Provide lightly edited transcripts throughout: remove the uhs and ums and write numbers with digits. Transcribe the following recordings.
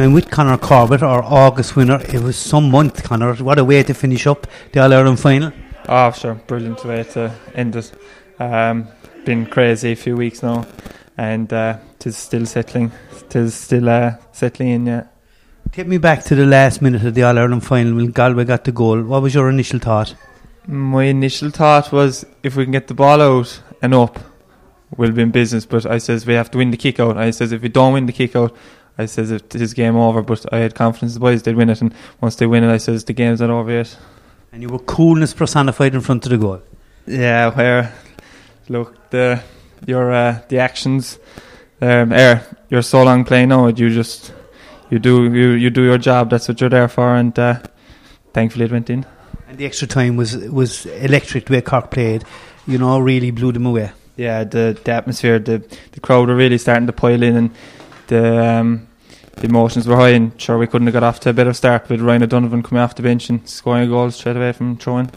I'm with Conor Corbett, our August winner. It was some month, Conor. What a way to finish up the All-Ireland final. Oh, sure. Brilliant way to end it. Been crazy a few weeks now, and tis still settling in yet. Take me back to the last minute of the All-Ireland final when Galway got the goal. What was your initial thought? My initial thought was, if we can get the ball out and up, we'll be in business. But I says, we have to win the kick out. I says, if we don't win the kick out, I says, it is game over. But I had confidence the boys, they'd win it. And once they win it, I says, the game's not over yet. And you were coolness personified in front of the goal. Yeah, where, look, the actions, you're so long playing now, you just... You do your job. That's what you're there for, and thankfully it went in. And the extra time was electric. The way Cork played, you know, really blew them away. Yeah, the atmosphere, the crowd were really starting to pile in, and the emotions were high. And sure, we couldn't have got off to a better start with Ryan O'Donovan coming off the bench and scoring a goal straight away from throwing.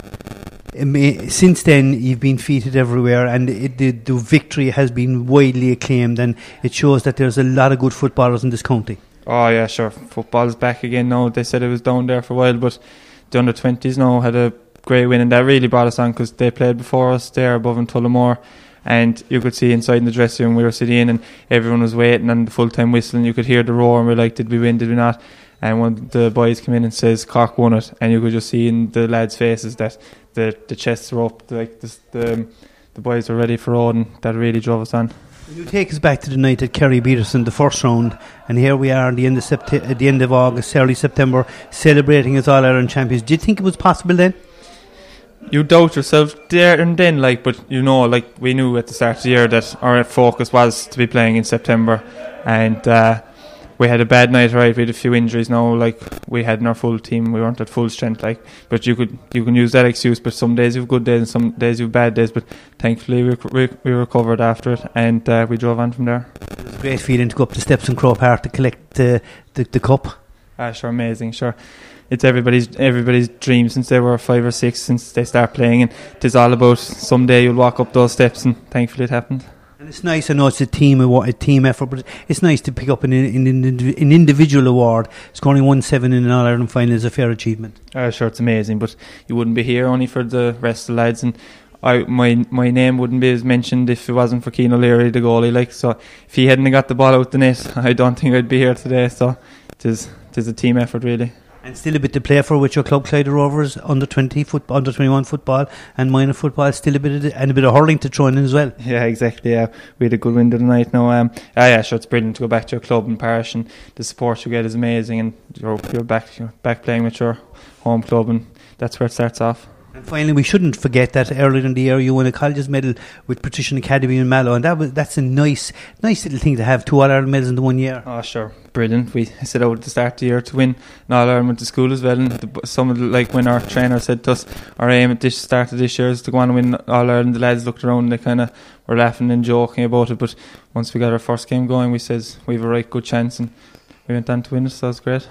Since then, you've been feted everywhere, and the victory has been widely acclaimed, and it shows that there's a lot of good footballers in this county. Oh yeah, sure. Football's back again now. They said it was down there for a while, but the under-20s now had a great win, and that really brought us on because they played before us there above in Tullamore, and you could see inside in the dressing room we were sitting in, and everyone was waiting and the full-time whistling. You could hear the roar, and we're like, did we win, did we not? And one of the boys came in and says, Cork won it, and you could just see in the lads' faces that the chests were up, like the boys were ready for all, and that really drove us on. You take us back to the night at Kerry Peterson, the first round, and here we are at the end of August, early September, celebrating as All-Ireland champions. Did you think it was possible then? You doubt yourself there and then, but you know, we knew at the start of the year that our focus was to be playing in September, and we had a bad night, right? We had a few injuries now, we had in our full team, we weren't at full strength, but you can use that excuse, but some days you've good days and some days you've bad days, but thankfully we recovered after it, and we drove on from there. It was a great feeling to go up the steps in Crow Park to collect the cup. Sure, amazing, sure. It's everybody's dream since they were 5 or 6, since they start playing, and it is all about someday you'll walk up those steps, and thankfully it happened. And it's nice, I know it's a team effort, but it's nice to pick up an individual award. Scoring 1-7 in an All-Ireland final is a fair achievement. Sure, it's amazing, but you wouldn't be here only for the rest of the lads, and my name wouldn't be as mentioned if it wasn't for Keane O'Leary, the goalie, so if he hadn't got the ball out the net, I don't think I'd be here today, so it is a team effort, really. And still a bit to play for with your club, Clyde Rovers, under-20 football, under-21 football and minor football, still a bit of hurling to throw in as well. Yeah, exactly, yeah. We had a good win tonight now. Yeah, sure, it's brilliant to go back to your club and parish, and the support you get is amazing, and you're back playing with your home club, and that's where it starts off. And finally, we shouldn't forget that earlier in the year you won a colleges medal with Patrician Academy in Mallow, and that's a nice little thing to have, 2 All-Ireland medals in the one year. Oh, sure, brilliant. We set out at the start of the year to win an All-Ireland with the school as well, and when our trainer said to us, our aim at the start of this year is to go on and win All-Ireland, the lads looked around and they kind of were laughing and joking about it, but once we got our first game going, we says we have a right good chance, and we went on to win it, so it was great.